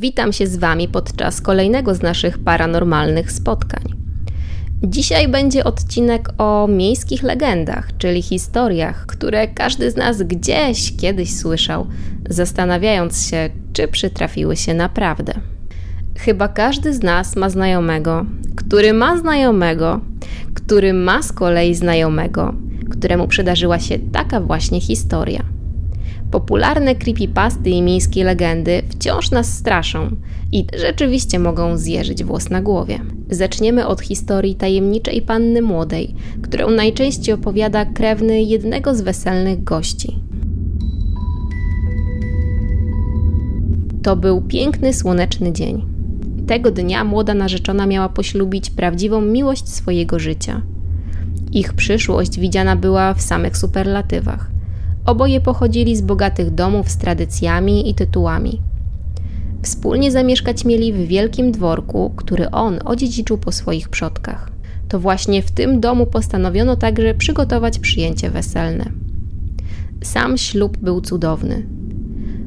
Witam się z Wami podczas kolejnego z naszych paranormalnych spotkań. Dzisiaj będzie odcinek o miejskich legendach, czyli historiach, które każdy z nas gdzieś kiedyś słyszał, zastanawiając się, czy przytrafiły się naprawdę. Chyba każdy z nas ma znajomego, który ma znajomego, który ma z kolei znajomego, któremu przydarzyła się taka właśnie historia. Popularne creepypasty i miejskie legendy wciąż nas straszą i rzeczywiście mogą zjeżyć włos na głowie. Zaczniemy od historii tajemniczej panny młodej, którą najczęściej opowiada krewny jednego z weselnych gości. To był piękny, słoneczny dzień. Tego dnia młoda narzeczona miała poślubić prawdziwą miłość swojego życia. Ich przyszłość widziana była w samych superlatywach. Oboje pochodzili z bogatych domów z tradycjami i tytułami. Wspólnie zamieszkać mieli w wielkim dworku, który on odziedziczył po swoich przodkach. To właśnie w tym domu postanowiono także przygotować przyjęcie weselne. Sam ślub był cudowny.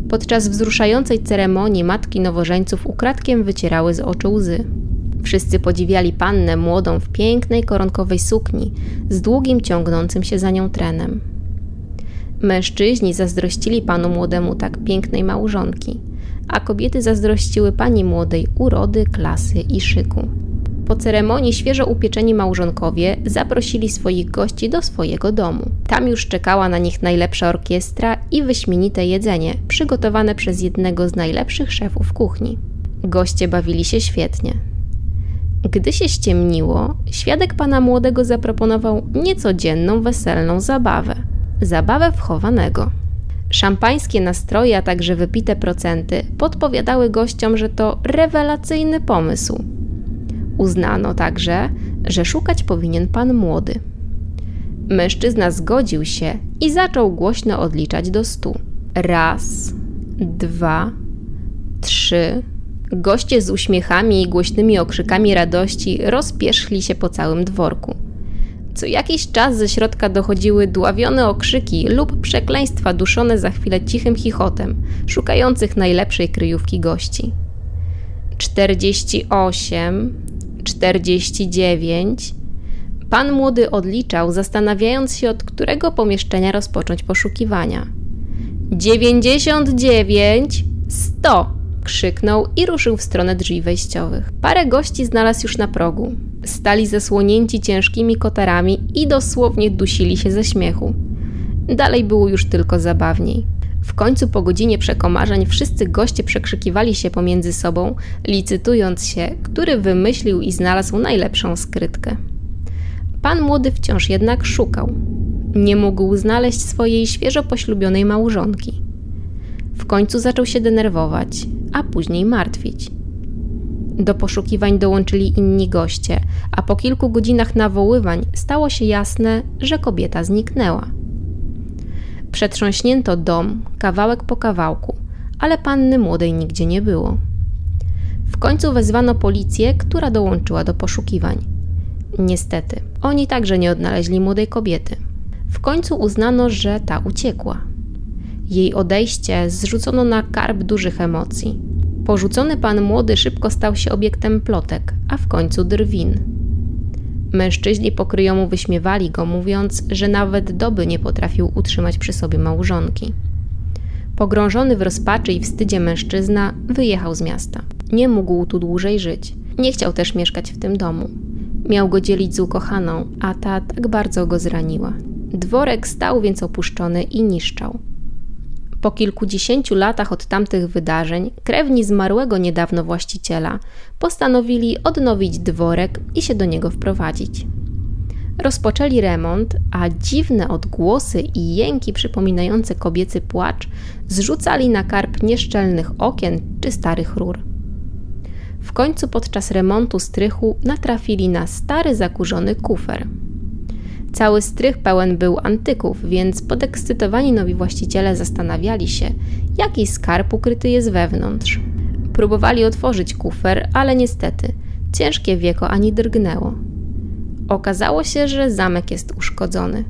Podczas wzruszającej ceremonii matki nowożeńców ukradkiem wycierały z oczu łzy. Wszyscy podziwiali pannę młodą w pięknej koronkowej sukni z długim ciągnącym się za nią trenem. Mężczyźni zazdrościli panu młodemu tak pięknej małżonki, a kobiety zazdrościły pani młodej urody, klasy i szyku. Po ceremonii świeżo upieczeni małżonkowie zaprosili swoich gości do swojego domu. Tam już czekała na nich najlepsza orkiestra i wyśmienite jedzenie, przygotowane przez jednego z najlepszych szefów kuchni. Goście bawili się świetnie. Gdy się ściemniło, świadek pana młodego zaproponował niecodzienną weselną zabawę. Zabawę wchowanego. Szampańskie nastroje, a także wypite procenty podpowiadały gościom, że to rewelacyjny pomysł. Uznano także, że szukać powinien pan młody. Mężczyzna zgodził się i zaczął głośno odliczać do 100. 1, 2, 3. Goście z uśmiechami i głośnymi okrzykami radości rozpierzchli się po całym dworku. Co jakiś czas ze środka dochodziły dławione okrzyki lub przekleństwa duszone za chwilę cichym chichotem, szukających najlepszej kryjówki gości. 48, 49. Pan młody odliczał, zastanawiając się, od którego pomieszczenia rozpocząć poszukiwania. 99, 100. Krzyknął i ruszył w stronę drzwi wejściowych. Parę gości znalazł już na progu. Stali zasłonięci ciężkimi kotarami i dosłownie dusili się ze śmiechu. Dalej było już tylko zabawniej. W końcu po godzinie przekomarzeń wszyscy goście przekrzykiwali się pomiędzy sobą, licytując się, który wymyślił i znalazł najlepszą skrytkę. Pan młody wciąż jednak szukał. Nie mógł znaleźć swojej świeżo poślubionej małżonki. W końcu zaczął się denerwować, a później martwić. Do poszukiwań dołączyli inni goście, a po kilku godzinach nawoływań stało się jasne, że kobieta zniknęła. Przetrząśnięto dom kawałek po kawałku, ale panny młodej nigdzie nie było. W końcu wezwano policję, która dołączyła do poszukiwań. Niestety, oni także nie odnaleźli młodej kobiety. W końcu uznano, że ta uciekła. Jej odejście zrzucono na karb dużych emocji. Porzucony pan młody szybko stał się obiektem plotek, a w końcu drwin. Mężczyźni pokryjomu wyśmiewali go, mówiąc, że nawet doby nie potrafił utrzymać przy sobie małżonki. Pogrążony w rozpaczy i wstydzie mężczyzna wyjechał z miasta. Nie mógł tu dłużej żyć. Nie chciał też mieszkać w tym domu. Miał go dzielić z ukochaną, a ta tak bardzo go zraniła. Dworek stał więc opuszczony i niszczał. Po kilkudziesięciu latach od tamtych wydarzeń krewni zmarłego niedawno właściciela postanowili odnowić dworek i się do niego wprowadzić. Rozpoczęli remont, a dziwne odgłosy i jęki przypominające kobiecy płacz zrzucali na karb nieszczelnych okien czy starych rur. W końcu podczas remontu strychu natrafili na stary, zakurzony kufer. Cały strych pełen był antyków, więc podekscytowani nowi właściciele zastanawiali się, jaki skarb ukryty jest wewnątrz. Próbowali otworzyć kufer, ale niestety ciężkie wieko ani drgnęło. Okazało się, że zamek jest uszkodzony.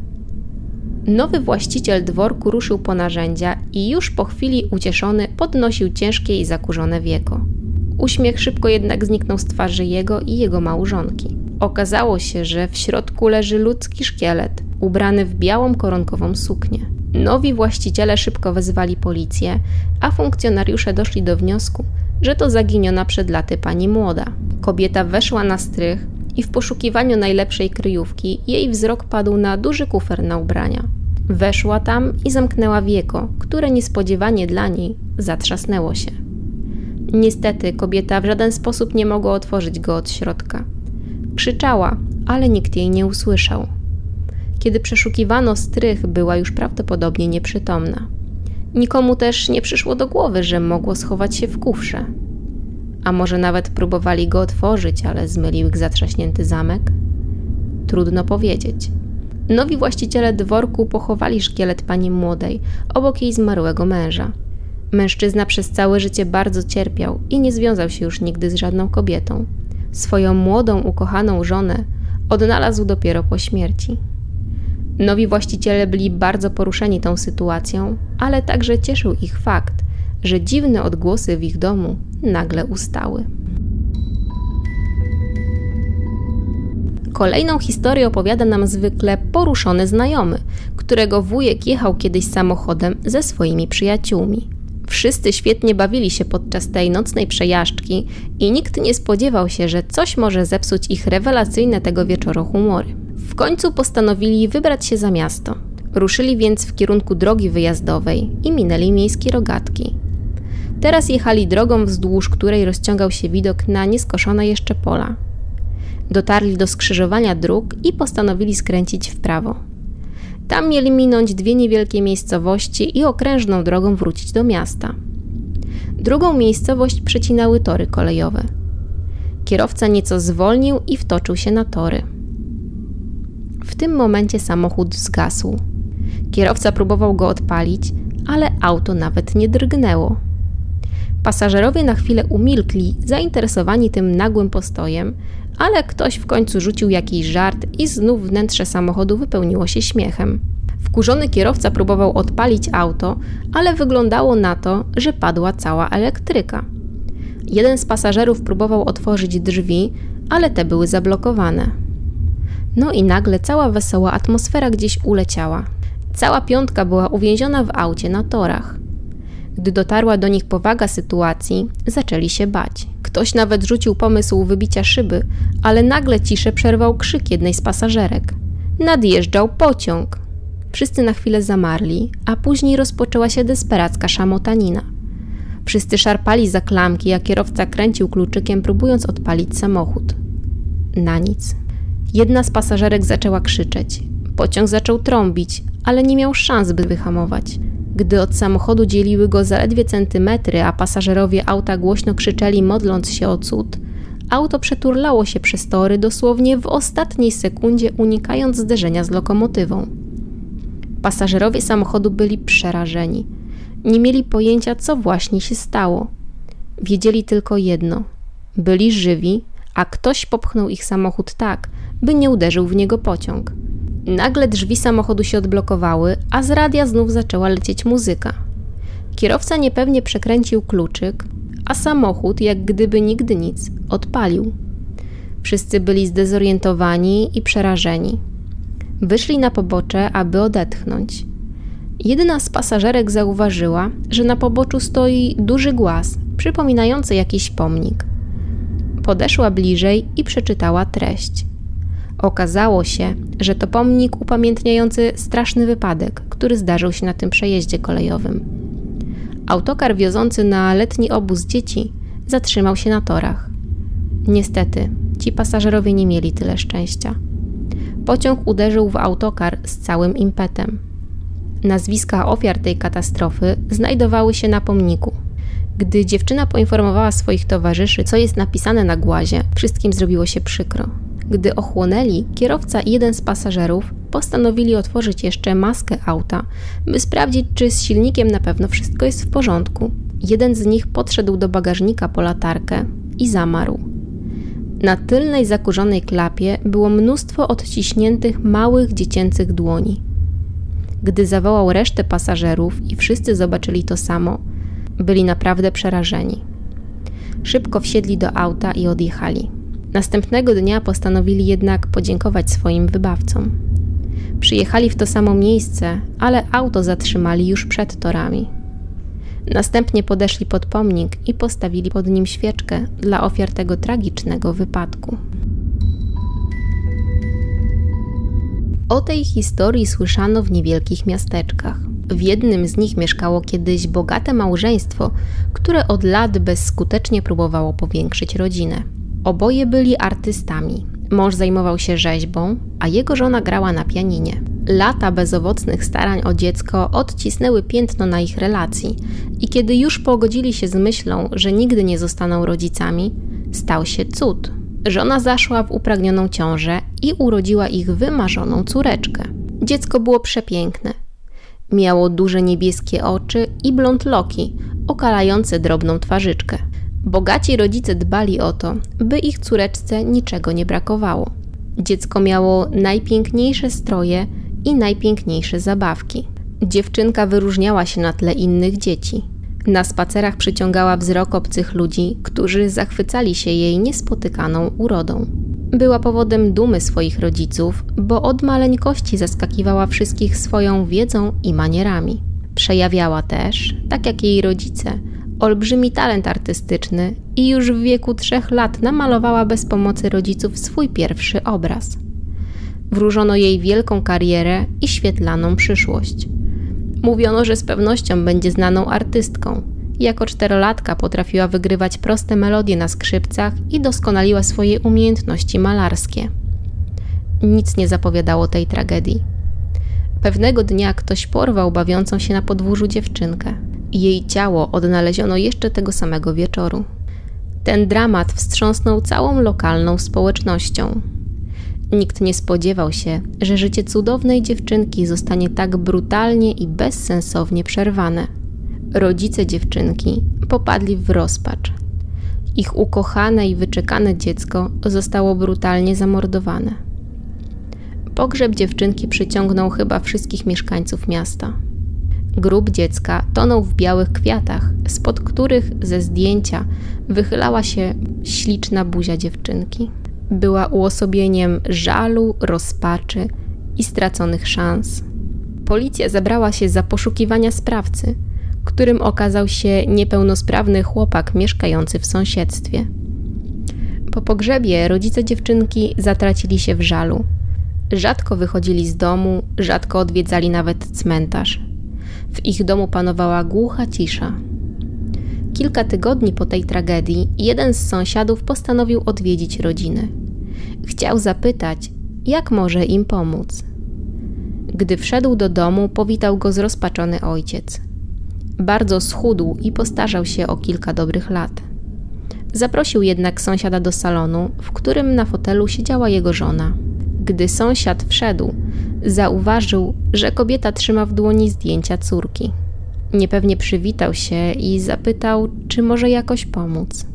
Nowy właściciel dworku ruszył po narzędzia i już po chwili ucieszony podnosił ciężkie i zakurzone wieko. Uśmiech szybko jednak zniknął z twarzy jego i jego małżonki. Okazało się, że w środku leży ludzki szkielet, ubrany w białą koronkową suknię. Nowi właściciele szybko wezwali policję, a funkcjonariusze doszli do wniosku, że to zaginiona przed laty pani młoda. Kobieta weszła na strych i w poszukiwaniu najlepszej kryjówki jej wzrok padł na duży kufer na ubrania. Weszła tam i zamknęła wieko, które niespodziewanie dla niej zatrzasnęło się. Niestety kobieta w żaden sposób nie mogła otworzyć go od środka. Krzyczała, ale nikt jej nie usłyszał. Kiedy przeszukiwano strych, była już prawdopodobnie nieprzytomna. Nikomu też nie przyszło do głowy, że mogło schować się w kufrze. A może nawet próbowali go otworzyć, ale zmylił ich zatrzaśnięty zamek? Trudno powiedzieć. Nowi właściciele dworku pochowali szkielet pani młodej obok jej zmarłego męża. Mężczyzna przez całe życie bardzo cierpiał i nie związał się już nigdy z żadną kobietą. Swoją młodą, ukochaną żonę odnalazł dopiero po śmierci. Nowi właściciele byli bardzo poruszeni tą sytuacją, ale także cieszył ich fakt, że dziwne odgłosy w ich domu nagle ustały. Kolejną historię opowiada nam zwykle poruszony znajomy, którego wujek jechał kiedyś samochodem ze swoimi przyjaciółmi. Wszyscy świetnie bawili się podczas tej nocnej przejażdżki i nikt nie spodziewał się, że coś może zepsuć ich rewelacyjne tego wieczoru humory. W końcu postanowili wybrać się za miasto. Ruszyli więc w kierunku drogi wyjazdowej i minęli miejskie rogatki. Teraz jechali drogą, wzdłuż której rozciągał się widok na nieskoszone jeszcze pola. Dotarli do skrzyżowania dróg i postanowili skręcić w prawo. Tam mieli minąć dwie niewielkie miejscowości i okrężną drogą wrócić do miasta. Drugą miejscowość przecinały tory kolejowe. Kierowca nieco zwolnił i wtoczył się na tory. W tym momencie samochód zgasł. Kierowca próbował go odpalić, ale auto nawet nie drgnęło. Pasażerowie na chwilę umilkli, zainteresowani tym nagłym postojem, ale ktoś w końcu rzucił jakiś żart i znów wnętrze samochodu wypełniło się śmiechem. Wkurzony kierowca próbował odpalić auto, ale wyglądało na to, że padła cała elektryka. Jeden z pasażerów próbował otworzyć drzwi, ale te były zablokowane. No i nagle cała wesoła atmosfera gdzieś uleciała. Cała piątka była uwięziona w aucie na torach. Gdy dotarła do nich powaga sytuacji, zaczęli się bać. Ktoś nawet rzucił pomysł wybicia szyby, ale nagle ciszę przerwał krzyk jednej z pasażerek. Nadjeżdżał pociąg! Wszyscy na chwilę zamarli, a później rozpoczęła się desperacka szamotanina. Wszyscy szarpali za klamki, a kierowca kręcił kluczykiem, próbując odpalić samochód. Na nic. Jedna z pasażerek zaczęła krzyczeć. Pociąg zaczął trąbić, ale nie miał szans, by wyhamować. Gdy od samochodu dzieliły go zaledwie centymetry, a pasażerowie auta głośno krzyczeli, modląc się o cud, auto przeturlało się przez tory dosłownie w ostatniej sekundzie, unikając zderzenia z lokomotywą. Pasażerowie samochodu byli przerażeni. Nie mieli pojęcia, co właśnie się stało. Wiedzieli tylko jedno. Byli żywi, a ktoś popchnął ich samochód tak, by nie uderzył w niego pociąg. Nagle drzwi samochodu się odblokowały, a z radia znów zaczęła lecieć muzyka. Kierowca niepewnie przekręcił kluczyk, a samochód, jak gdyby nigdy nic, odpalił. Wszyscy byli zdezorientowani i przerażeni. Wyszli na pobocze, aby odetchnąć. Jedna z pasażerek zauważyła, że na poboczu stoi duży głaz, przypominający jakiś pomnik. Podeszła bliżej i przeczytała treść. Okazało się, że to pomnik upamiętniający straszny wypadek, który zdarzył się na tym przejeździe kolejowym. Autokar wiozący na letni obóz dzieci zatrzymał się na torach. Niestety, ci pasażerowie nie mieli tyle szczęścia. Pociąg uderzył w autokar z całym impetem. Nazwiska ofiar tej katastrofy znajdowały się na pomniku. Gdy dziewczyna poinformowała swoich towarzyszy, co jest napisane na głazie, wszystkim zrobiło się przykro. Gdy ochłonęli, kierowca i jeden z pasażerów postanowili otworzyć jeszcze maskę auta, by sprawdzić, czy z silnikiem na pewno wszystko jest w porządku. Jeden z nich podszedł do bagażnika po latarkę i zamarł. Na tylnej zakurzonej klapie było mnóstwo odciśniętych małych dziecięcych dłoni. Gdy zawołał resztę pasażerów i wszyscy zobaczyli to samo, byli naprawdę przerażeni. Szybko wsiedli do auta i odjechali. Następnego dnia postanowili jednak podziękować swoim wybawcom. Przyjechali w to samo miejsce, ale auto zatrzymali już przed torami. Następnie podeszli pod pomnik i postawili pod nim świeczkę dla ofiar tego tragicznego wypadku. O tej historii słyszano w niewielkich miasteczkach. W jednym z nich mieszkało kiedyś bogate małżeństwo, które od lat bezskutecznie próbowało powiększyć rodzinę. Oboje byli artystami. Mąż zajmował się rzeźbą, a jego żona grała na pianinie. Lata bezowocnych starań o dziecko odcisnęły piętno na ich relacji i kiedy już pogodzili się z myślą, że nigdy nie zostaną rodzicami, stał się cud. Żona zaszła w upragnioną ciążę i urodziła ich wymarzoną córeczkę. Dziecko było przepiękne. Miało duże niebieskie oczy i blond loki, okalające drobną twarzyczkę. Bogaci rodzice dbali o to, by ich córeczce niczego nie brakowało. Dziecko miało najpiękniejsze stroje i najpiękniejsze zabawki. Dziewczynka wyróżniała się na tle innych dzieci. Na spacerach przyciągała wzrok obcych ludzi, którzy zachwycali się jej niespotykaną urodą. Była powodem dumy swoich rodziców, bo od maleńkości zaskakiwała wszystkich swoją wiedzą i manierami. Przejawiała też, tak jak jej rodzice, olbrzymi talent artystyczny i już w wieku 3 lat namalowała bez pomocy rodziców swój pierwszy obraz. Wróżono jej wielką karierę i świetlaną przyszłość. Mówiono, że z pewnością będzie znaną artystką. Jako 4-latka potrafiła wygrywać proste melodie na skrzypcach i doskonaliła swoje umiejętności malarskie. Nic nie zapowiadało tej tragedii. Pewnego dnia ktoś porwał bawiącą się na podwórzu dziewczynkę. Jej ciało odnaleziono jeszcze tego samego wieczoru. Ten dramat wstrząsnął całą lokalną społecznością. Nikt nie spodziewał się, że życie cudownej dziewczynki zostanie tak brutalnie i bezsensownie przerwane. Rodzice dziewczynki popadli w rozpacz. Ich ukochane i wyczekane dziecko zostało brutalnie zamordowane. Pogrzeb dziewczynki przyciągnął chyba wszystkich mieszkańców miasta. Grób dziecka tonął w białych kwiatach, spod których ze zdjęcia wychylała się śliczna buzia dziewczynki. Była uosobieniem żalu, rozpaczy i straconych szans. Policja zabrała się za poszukiwania sprawcy, którym okazał się niepełnosprawny chłopak mieszkający w sąsiedztwie. Po pogrzebie rodzice dziewczynki zatracili się w żalu. Rzadko wychodzili z domu, rzadko odwiedzali nawet cmentarz. W ich domu panowała głucha cisza. Kilka tygodni po tej tragedii jeden z sąsiadów postanowił odwiedzić rodzinę. Chciał zapytać, jak może im pomóc. Gdy wszedł do domu, powitał go zrozpaczony ojciec. Bardzo schudł i postarzał się o kilka dobrych lat. Zaprosił jednak sąsiada do salonu, w którym na fotelu siedziała jego żona. Gdy sąsiad wszedł, zauważył, że kobieta trzyma w dłoni zdjęcia córki. Niepewnie przywitał się i zapytał, czy może jakoś pomóc.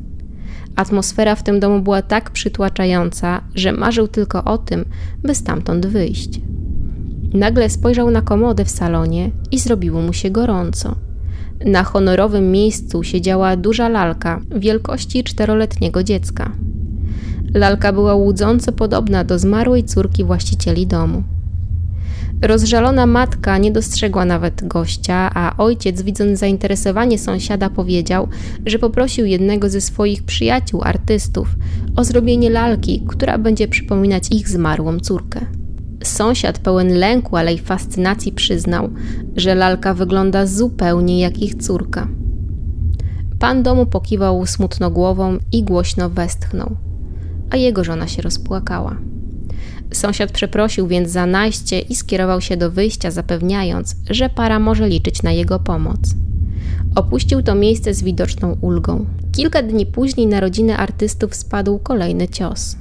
Atmosfera w tym domu była tak przytłaczająca, że marzył tylko o tym, by stamtąd wyjść. Nagle spojrzał na komodę w salonie i zrobiło mu się gorąco. Na honorowym miejscu siedziała duża lalka wielkości 4-letniego dziecka. Lalka była łudząco podobna do zmarłej córki właścicieli domu. Rozżalona matka nie dostrzegła nawet gościa, a ojciec, widząc zainteresowanie sąsiada, powiedział, że poprosił jednego ze swoich przyjaciół, artystów, o zrobienie lalki, która będzie przypominać ich zmarłą córkę. Sąsiad, pełen lęku, ale i fascynacji, przyznał, że lalka wygląda zupełnie jak ich córka. Pan domu pokiwał smutno głową i głośno westchnął, a jego żona się rozpłakała. Sąsiad przeprosił więc za najście i skierował się do wyjścia, zapewniając, że para może liczyć na jego pomoc. Opuścił to miejsce z widoczną ulgą. Kilka dni później na rodzinę artystów spadł kolejny cios.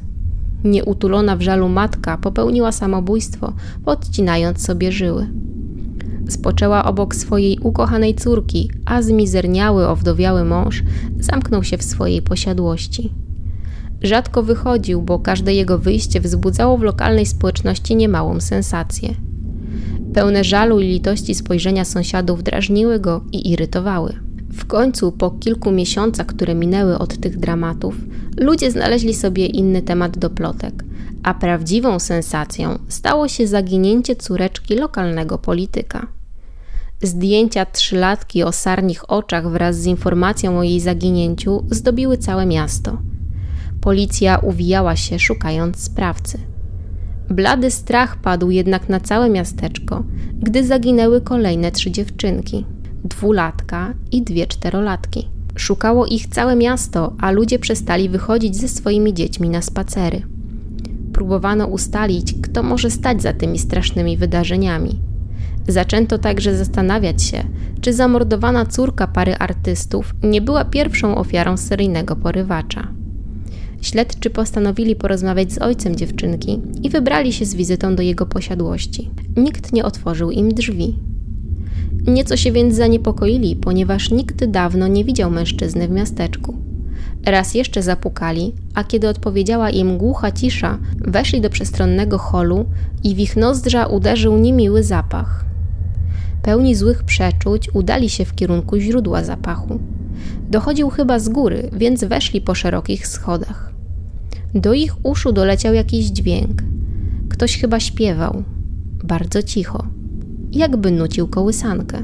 Nieutulona w żalu matka popełniła samobójstwo, podcinając sobie żyły. Spoczęła obok swojej ukochanej córki, a zmizerniały, owdowiały mąż zamknął się w swojej posiadłości. Rzadko wychodził, bo każde jego wyjście wzbudzało w lokalnej społeczności niemałą sensację. Pełne żalu i litości spojrzenia sąsiadów drażniły go i irytowały. W końcu, po kilku miesiącach, które minęły od tych dramatów, ludzie znaleźli sobie inny temat do plotek, a prawdziwą sensacją stało się zaginięcie córeczki lokalnego polityka. Zdjęcia trzylatki o sarnich oczach wraz z informacją o jej zaginięciu zdobiły całe miasto. Policja uwijała się, szukając sprawcy. Blady strach padł jednak na całe miasteczko, gdy zaginęły kolejne 3 dziewczynki, 2-latka i 2 4-latki. Szukało ich całe miasto, a ludzie przestali wychodzić ze swoimi dziećmi na spacery. Próbowano ustalić, kto może stać za tymi strasznymi wydarzeniami. Zaczęto także zastanawiać się, czy zamordowana córka pary artystów nie była pierwszą ofiarą seryjnego porywacza. Śledczy postanowili porozmawiać z ojcem dziewczynki i wybrali się z wizytą do jego posiadłości. Nikt nie otworzył im drzwi. Nieco się więc zaniepokoili, ponieważ nikt dawno nie widział mężczyzny w miasteczku. Raz jeszcze zapukali, a kiedy odpowiedziała im głucha cisza, weszli do przestronnego holu i w ich nozdrza uderzył niemiły zapach. Pełni złych przeczuć udali się w kierunku źródła zapachu. Dochodził chyba z góry, więc weszli po szerokich schodach. Do ich uszu doleciał jakiś dźwięk. Ktoś chyba śpiewał. Bardzo cicho. Jakby nucił kołysankę.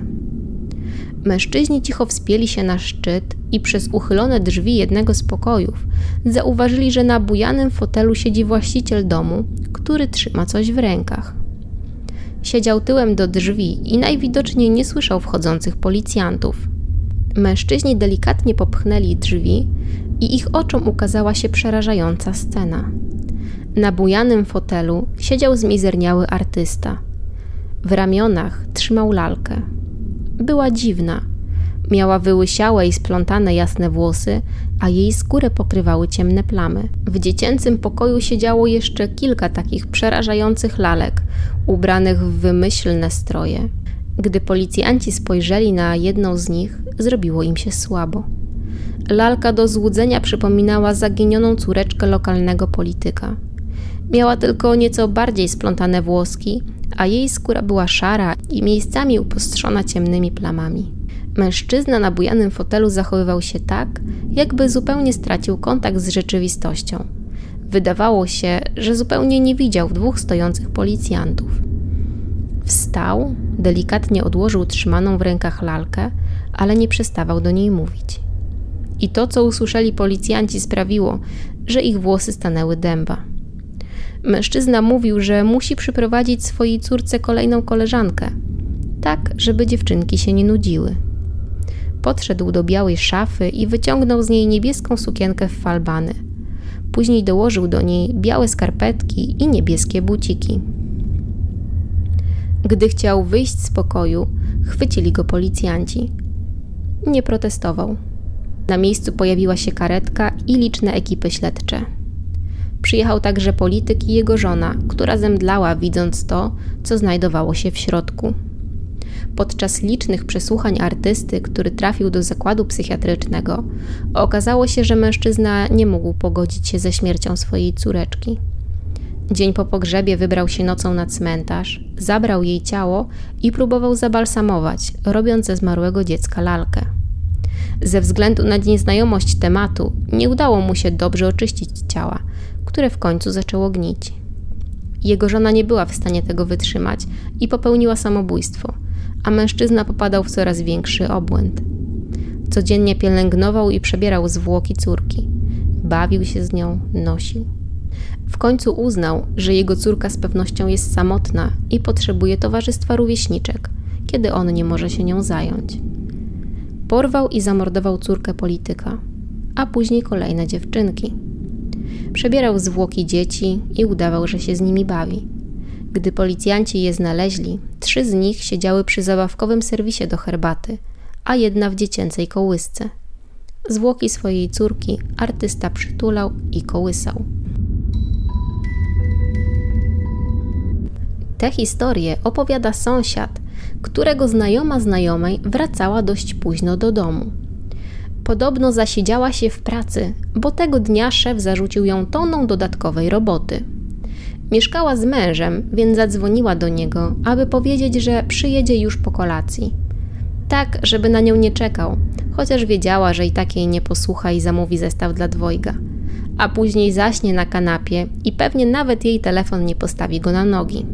Mężczyźni cicho wspięli się na szczyt i przez uchylone drzwi jednego z pokojów zauważyli, że na bujanym fotelu siedzi właściciel domu, który trzyma coś w rękach. Siedział tyłem do drzwi i najwidoczniej nie słyszał wchodzących policjantów. Mężczyźni delikatnie popchnęli drzwi i ich oczom ukazała się przerażająca scena. Na bujanym fotelu siedział zmizerniały artysta. W ramionach trzymał lalkę. Była dziwna. Miała wyłysiałe i splątane jasne włosy, a jej skórę pokrywały ciemne plamy. W dziecięcym pokoju siedziało jeszcze kilka takich przerażających lalek, ubranych w wymyślne stroje. Gdy policjanci spojrzeli na jedną z nich, zrobiło im się słabo. Lalka do złudzenia przypominała zaginioną córeczkę lokalnego polityka. Miała tylko nieco bardziej splątane włoski, a jej skóra była szara i miejscami upostrzona ciemnymi plamami. Mężczyzna na bujanym fotelu zachowywał się tak, jakby zupełnie stracił kontakt z rzeczywistością. Wydawało się, że zupełnie nie widział 2 stojących policjantów. Wstał, delikatnie odłożył trzymaną w rękach lalkę, ale nie przestawał do niej mówić. I to, co usłyszeli policjanci, sprawiło, że ich włosy stanęły dęba. Mężczyzna mówił, że musi przyprowadzić swojej córce kolejną koleżankę, tak żeby dziewczynki się nie nudziły. Podszedł do białej szafy i wyciągnął z niej niebieską sukienkę w falbany. Później dołożył do niej białe skarpetki i niebieskie buciki. Gdy chciał wyjść z pokoju, chwycili go policjanci. Nie protestował. Na miejscu pojawiła się karetka i liczne ekipy śledcze. Przyjechał także polityk i jego żona, która zemdlała, widząc to, co znajdowało się w środku. Podczas licznych przesłuchań artysty, który trafił do zakładu psychiatrycznego, okazało się, że mężczyzna nie mógł pogodzić się ze śmiercią swojej córeczki. Dzień po pogrzebie wybrał się nocą na cmentarz, zabrał jej ciało i próbował zabalsamować, robiąc ze zmarłego dziecka lalkę. Ze względu na nieznajomość tematu nie udało mu się dobrze oczyścić ciała, które w końcu zaczęło gnić. Jego żona nie była w stanie tego wytrzymać i popełniła samobójstwo, a mężczyzna popadał w coraz większy obłęd. Codziennie pielęgnował i przebierał zwłoki córki. Bawił się z nią, nosił. W końcu uznał, że jego córka z pewnością jest samotna i potrzebuje towarzystwa rówieśniczek, kiedy on nie może się nią zająć. Porwał i zamordował córkę polityka, a później kolejne dziewczynki. Przebierał zwłoki dzieci i udawał, że się z nimi bawi. Gdy policjanci je znaleźli, 3 z nich siedziały przy zabawkowym serwisie do herbaty, a jedna w dziecięcej kołysce. Zwłoki swojej córki artysta przytulał i kołysał. Te historie opowiada sąsiad, którego znajoma znajomej wracała dość późno do domu. Podobno zasiedziała się w pracy, bo tego dnia szef zarzucił ją toną dodatkowej roboty. Mieszkała z mężem, więc zadzwoniła do niego, aby powiedzieć, że przyjedzie już po kolacji. Tak, żeby na nią nie czekał, chociaż wiedziała, że i tak jej nie posłucha i zamówi zestaw dla dwojga. A później zaśnie na kanapie i pewnie nawet jej telefon nie postawi go na nogi.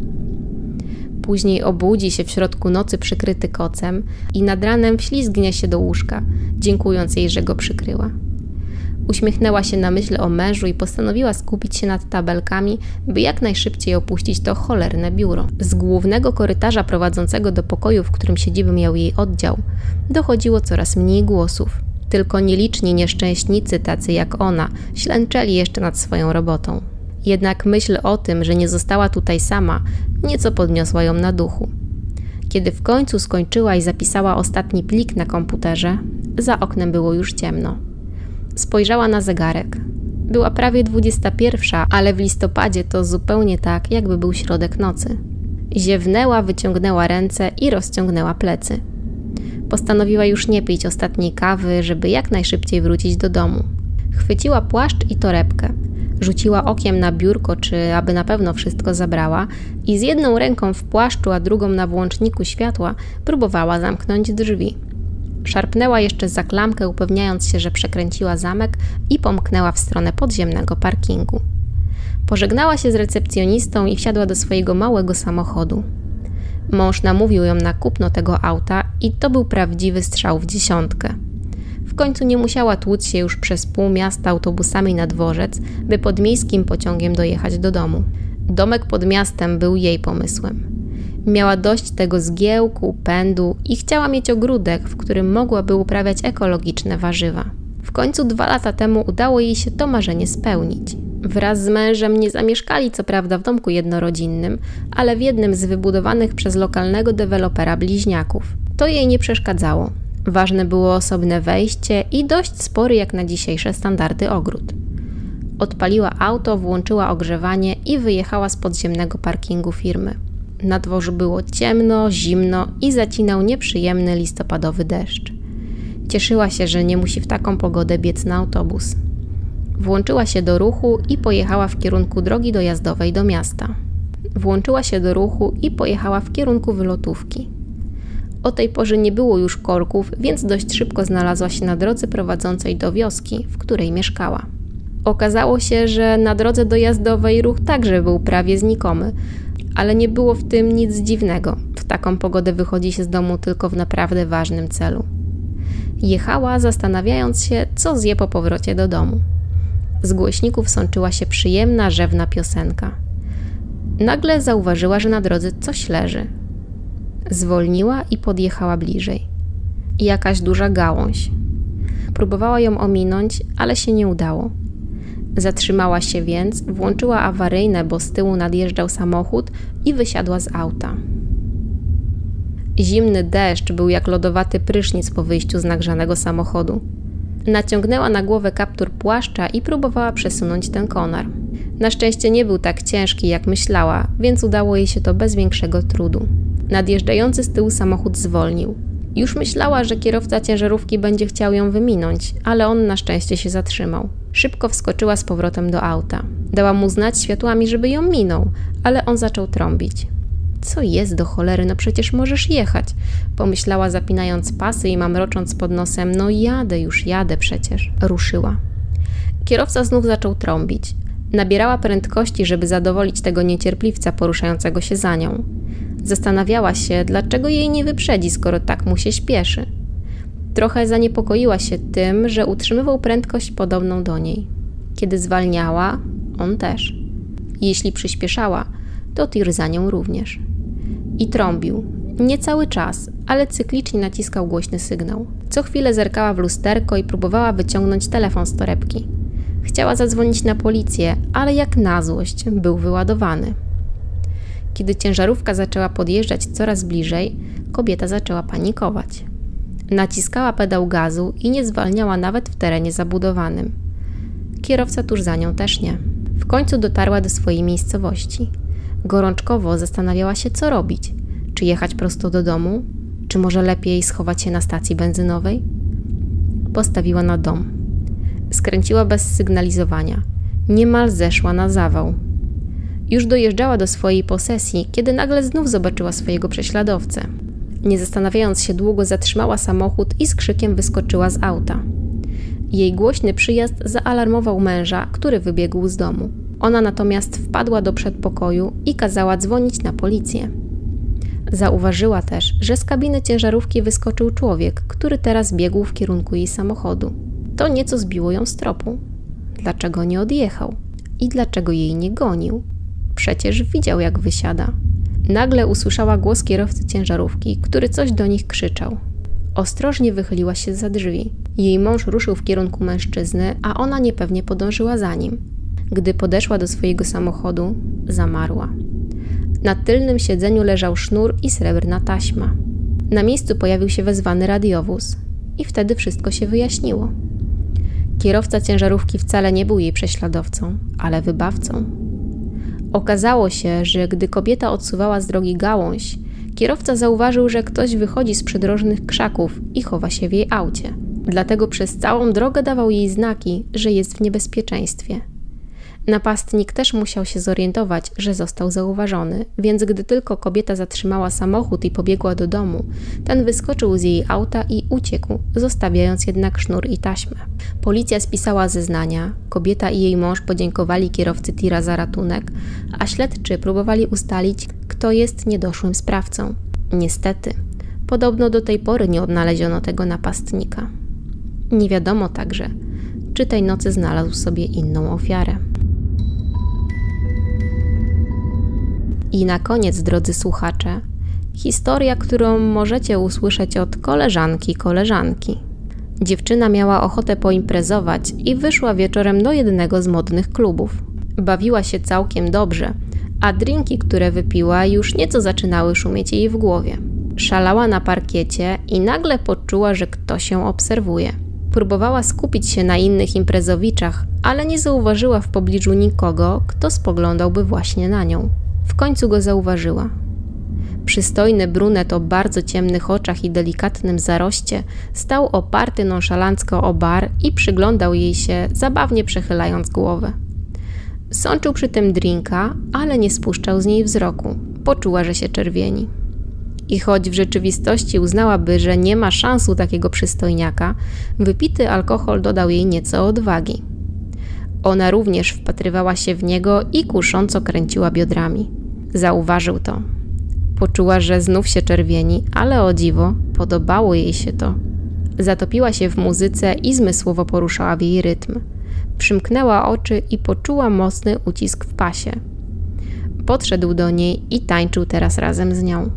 Później obudzi się w środku nocy przykryty kocem i nad ranem wślizgnie się do łóżka, dziękując jej, że go przykryła. Uśmiechnęła się na myśl o mężu i postanowiła skupić się nad tabelkami, by jak najszybciej opuścić to cholerne biuro. Z głównego korytarza prowadzącego do pokoju, w którym siedzibę miał jej oddział, dochodziło coraz mniej głosów. Tylko nieliczni nieszczęśnicy, tacy jak ona, ślęczeli jeszcze nad swoją robotą. Jednak myśl o tym, że nie została tutaj sama, nieco podniosła ją na duchu. Kiedy w końcu skończyła i zapisała ostatni plik na komputerze, za oknem było już ciemno. Spojrzała na zegarek. Była prawie 21, ale w listopadzie to zupełnie tak, jakby był środek nocy. Ziewnęła, wyciągnęła ręce i rozciągnęła plecy. Postanowiła już nie pić ostatniej kawy, żeby jak najszybciej wrócić do domu. Chwyciła płaszcz i torebkę. Rzuciła okiem na biurko, czy aby na pewno wszystko zabrała i z jedną ręką w płaszczu, a drugą na włączniku światła próbowała zamknąć drzwi. Szarpnęła jeszcze za klamkę, upewniając się, że przekręciła zamek i pomknęła w stronę podziemnego parkingu. Pożegnała się z recepcjonistą i wsiadła do swojego małego samochodu. Mąż namówił ją na kupno tego auta i to był prawdziwy strzał w dziesiątkę. W końcu nie musiała tłuc się już przez pół miasta autobusami na dworzec, by podmiejskim pociągiem dojechać do domu. Domek pod miastem był jej pomysłem. Miała dość tego zgiełku, pędu i chciała mieć ogródek, w którym mogłaby uprawiać ekologiczne warzywa. W końcu 2 lata temu udało jej się to marzenie spełnić. Wraz z mężem nie zamieszkali co prawda w domku jednorodzinnym, ale w jednym z wybudowanych przez lokalnego dewelopera bliźniaków. To jej nie przeszkadzało. Ważne było osobne wejście i dość spory jak na dzisiejsze standardy ogród. Odpaliła auto, włączyła ogrzewanie i wyjechała z podziemnego parkingu firmy. Na dworzu było ciemno, zimno i zacinał nieprzyjemny listopadowy deszcz. Cieszyła się, że nie musi w taką pogodę biec na autobus. Włączyła się do ruchu i pojechała w kierunku drogi dojazdowej do miasta. Włączyła się do ruchu i pojechała w kierunku wylotówki. O tej porze nie było już korków, więc dość szybko znalazła się na drodze prowadzącej do wioski, w której mieszkała. Okazało się, że na drodze dojazdowej ruch także był prawie znikomy, ale nie było w tym nic dziwnego. W taką pogodę wychodzi się z domu tylko w naprawdę ważnym celu. Jechała, zastanawiając się, co zje po powrocie do domu. Z głośników sączyła się przyjemna, rzewna piosenka. Nagle zauważyła, że na drodze coś leży. Zwolniła i podjechała bliżej. Jakaś duża gałąź. Próbowała ją ominąć, ale się nie udało. Zatrzymała się więc, włączyła awaryjne, bo z tyłu nadjeżdżał samochód i wysiadła z auta. Zimny deszcz był jak lodowaty prysznic po wyjściu z nagrzanego samochodu. Naciągnęła na głowę kaptur płaszcza i próbowała przesunąć ten konar. Na szczęście nie był tak ciężki, jak myślała, więc udało jej się to bez większego trudu. Nadjeżdżający z tyłu samochód zwolnił. Już myślała, że kierowca ciężarówki będzie chciał ją wyminąć, ale on na szczęście się zatrzymał. Szybko wskoczyła z powrotem do auta. Dała mu znać światłami, żeby ją minął, ale on zaczął trąbić. Co jest do cholery, no przecież możesz jechać, pomyślała zapinając pasy i mamrocząc pod nosem, no jadę już, jadę przecież. Ruszyła. Kierowca znów zaczął trąbić. Nabierała prędkości, żeby zadowolić tego niecierpliwca poruszającego się za nią. Zastanawiała się, dlaczego jej nie wyprzedzi, skoro tak mu się śpieszy. Trochę zaniepokoiła się tym, że utrzymywał prędkość podobną do niej. Kiedy zwalniała, on też. Jeśli przyspieszała, to tir za nią również. I trąbił. Nie cały czas, ale cyklicznie naciskał głośny sygnał. Co chwilę zerkała w lusterko i próbowała wyciągnąć telefon z torebki. Chciała zadzwonić na policję, ale jak na złość był wyładowany. Kiedy ciężarówka zaczęła podjeżdżać coraz bliżej, kobieta zaczęła panikować. Naciskała pedał gazu i nie zwalniała nawet w terenie zabudowanym. Kierowca tuż za nią też nie. W końcu dotarła do swojej miejscowości. Gorączkowo zastanawiała się, co robić. Czy jechać prosto do domu? Czy może lepiej schować się na stacji benzynowej? Postawiła na dom. Skręciła bez sygnalizowania. Niemal zeszła na zawał. Już dojeżdżała do swojej posesji, kiedy nagle znów zobaczyła swojego prześladowcę. Nie zastanawiając się długo, zatrzymała samochód i z krzykiem wyskoczyła z auta. Jej głośny przyjazd zaalarmował męża, który wybiegł z domu. Ona natomiast wpadła do przedpokoju i kazała dzwonić na policję. Zauważyła też, że z kabiny ciężarówki wyskoczył człowiek, który teraz biegł w kierunku jej samochodu. To nieco zbiło ją z tropu. Dlaczego nie odjechał? I dlaczego jej nie gonił? Przecież widział, jak wysiada. Nagle usłyszała głos kierowcy ciężarówki, który coś do nich krzyczał. Ostrożnie wychyliła się za drzwi. Jej mąż ruszył w kierunku mężczyzny, a ona niepewnie podążyła za nim. Gdy podeszła do swojego samochodu, zamarła. Na tylnym siedzeniu leżał sznur i srebrna taśma. Na miejscu pojawił się wezwany radiowóz i wtedy wszystko się wyjaśniło. Kierowca ciężarówki wcale nie był jej prześladowcą, ale wybawcą. Okazało się, że gdy kobieta odsuwała z drogi gałąź, kierowca zauważył, że ktoś wychodzi z przydrożnych krzaków i chowa się w jej aucie. Dlatego przez całą drogę dawał jej znaki, że jest w niebezpieczeństwie. Napastnik też musiał się zorientować, że został zauważony, więc gdy tylko kobieta zatrzymała samochód i pobiegła do domu, ten wyskoczył z jej auta i uciekł, zostawiając jednak sznur i taśmę. Policja spisała zeznania, kobieta i jej mąż podziękowali kierowcy tira za ratunek, a śledczy próbowali ustalić, kto jest niedoszłym sprawcą. Niestety, podobno do tej pory nie odnaleziono tego napastnika. Nie wiadomo także, czy tej nocy znalazł sobie inną ofiarę. I na koniec, drodzy słuchacze, historia, którą możecie usłyszeć od koleżanki. Dziewczyna miała ochotę poimprezować i wyszła wieczorem do jednego z modnych klubów. Bawiła się całkiem dobrze, a drinki, które wypiła, już nieco zaczynały szumieć jej w głowie. Szalała na parkiecie i nagle poczuła, że ktoś ją obserwuje. Próbowała skupić się na innych imprezowiczach, ale nie zauważyła w pobliżu nikogo, kto spoglądałby właśnie na nią. W końcu go zauważyła. Przystojny brunet o bardzo ciemnych oczach i delikatnym zaroście stał oparty nonszalancko o bar i przyglądał jej się, zabawnie przechylając głowę. Sączył przy tym drinka, ale nie spuszczał z niej wzroku. Poczuła, że się czerwieni. I choć w rzeczywistości uznałaby, że nie ma szans u takiego przystojniaka, wypity alkohol dodał jej nieco odwagi. Ona również wpatrywała się w niego i kusząco kręciła biodrami. Zauważył to. Poczuła, że znów się czerwieni, ale o dziwo, podobało jej się to. Zatopiła się w muzyce i zmysłowo poruszała w jej rytm. Przymknęła oczy i poczuła mocny ucisk w pasie. Podszedł do niej i tańczył teraz razem z nią.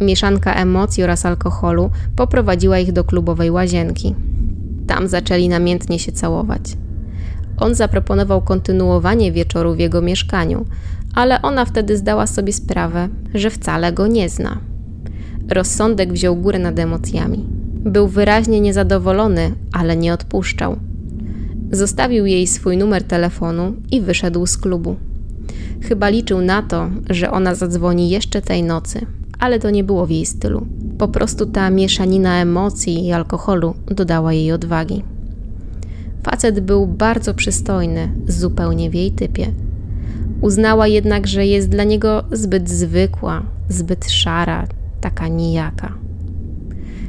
Mieszanka emocji oraz alkoholu poprowadziła ich do klubowej łazienki. Tam zaczęli namiętnie się całować. On zaproponował kontynuowanie wieczoru w jego mieszkaniu, ale ona wtedy zdała sobie sprawę, że wcale go nie zna. Rozsądek wziął górę nad emocjami. Był wyraźnie niezadowolony, ale nie odpuszczał. Zostawił jej swój numer telefonu i wyszedł z klubu. Chyba liczył na to, że ona zadzwoni jeszcze tej nocy, ale to nie było w jej stylu. Po prostu ta mieszanina emocji i alkoholu dodała jej odwagi. Facet był bardzo przystojny, zupełnie w jej typie. Uznała jednak, że jest dla niego zbyt zwykła, zbyt szara, taka nijaka.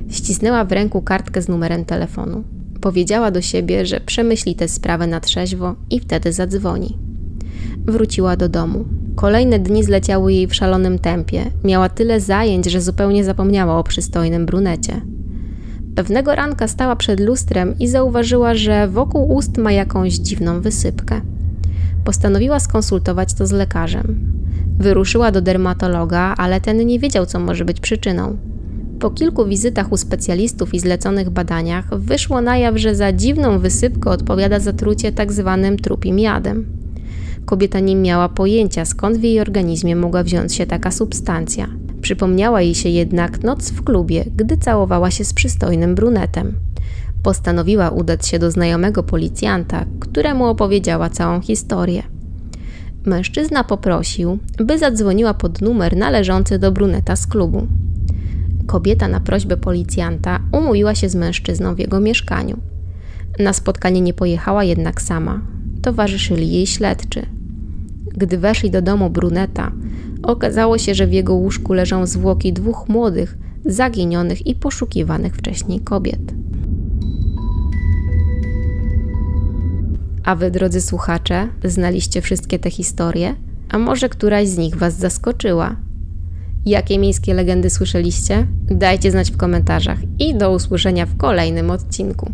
Ścisnęła w ręku kartkę z numerem telefonu. Powiedziała do siebie, że przemyśli tę sprawę na trzeźwo i wtedy zadzwoni. Wróciła do domu. Kolejne dni zleciały jej w szalonym tempie. Miała tyle zajęć, że zupełnie zapomniała o przystojnym brunecie. Pewnego ranka stała przed lustrem i zauważyła, że wokół ust ma jakąś dziwną wysypkę. Postanowiła skonsultować to z lekarzem. Wyruszyła do dermatologa, ale ten nie wiedział, co może być przyczyną. Po kilku wizytach u specjalistów i zleconych badaniach wyszło na jaw, że za dziwną wysypkę odpowiada zatrucie tzw. trupim jadem. Kobieta nie miała pojęcia, skąd w jej organizmie mogła wziąć się taka substancja. Przypomniała jej się jednak noc w klubie, gdy całowała się z przystojnym brunetem. Postanowiła udać się do znajomego policjanta, któremu opowiedziała całą historię. Mężczyzna poprosił, by zadzwoniła pod numer należący do bruneta z klubu. Kobieta na prośbę policjanta umówiła się z mężczyzną w jego mieszkaniu. Na spotkanie nie pojechała jednak sama. Towarzyszyli jej śledczy. Gdy weszli do domu bruneta, okazało się, że w jego łóżku leżą zwłoki dwóch młodych, zaginionych i poszukiwanych wcześniej kobiet. A wy, drodzy słuchacze, znaliście wszystkie te historie? A może któraś z nich was zaskoczyła? Jakie miejskie legendy słyszeliście? Dajcie znać w komentarzach i do usłyszenia w kolejnym odcinku.